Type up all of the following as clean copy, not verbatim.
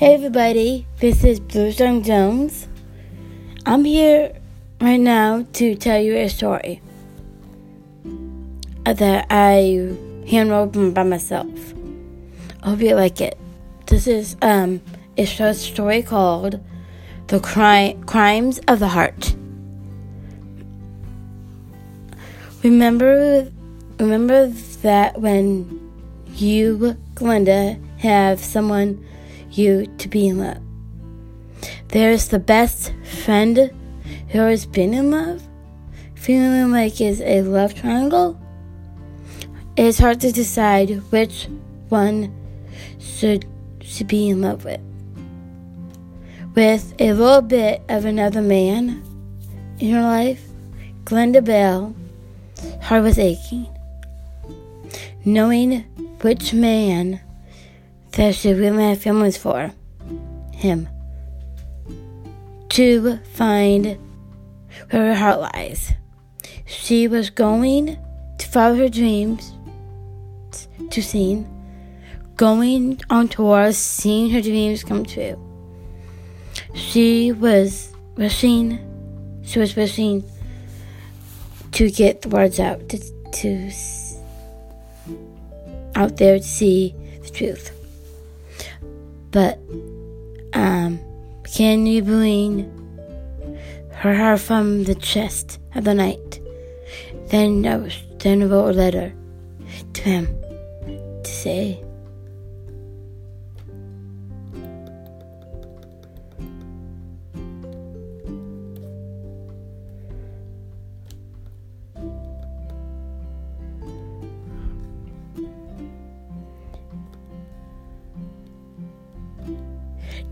Hey everybody, this is Blue Jung Jones. I'm here right now to tell you a story that I handwrote by myself. I hope you like it. This is a short story called The Crimes of the Heart. Remember that when you, Glenda, have someone you to be in love. There's the best friend who has been in love, feeling like it's a love triangle. It's hard to decide which one should be in love with. With a little bit of another man in her life, Glenda Bell, heart was aching. Knowing which man that she really had feelings for him, to find where her heart lies. She was going to follow her dreams to seeing, going on tours, seeing her dreams come true. She was wishing to get the words out, to out there to see the truth. But can you believe her heart from the chest of the night? Then wrote a letter to him to say,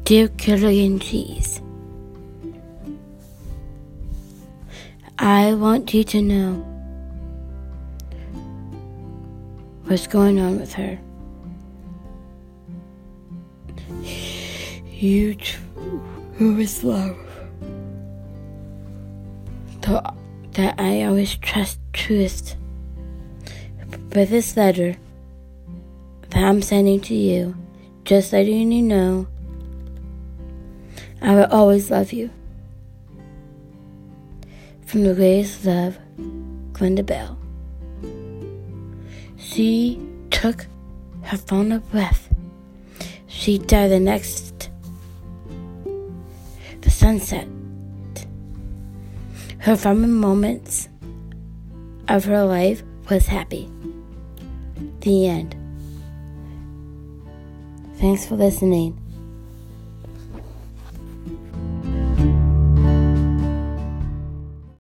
"Dear Killian Cheese, I want you to know what's going on with her. You who is love, that I always truest. But this letter that I'm sending to you, just letting you know, I will always love you. From the greatest love, Glenda Bell." She took her final breath. She died the sunset. Her final moments of her life was happy. The end. Thanks for listening.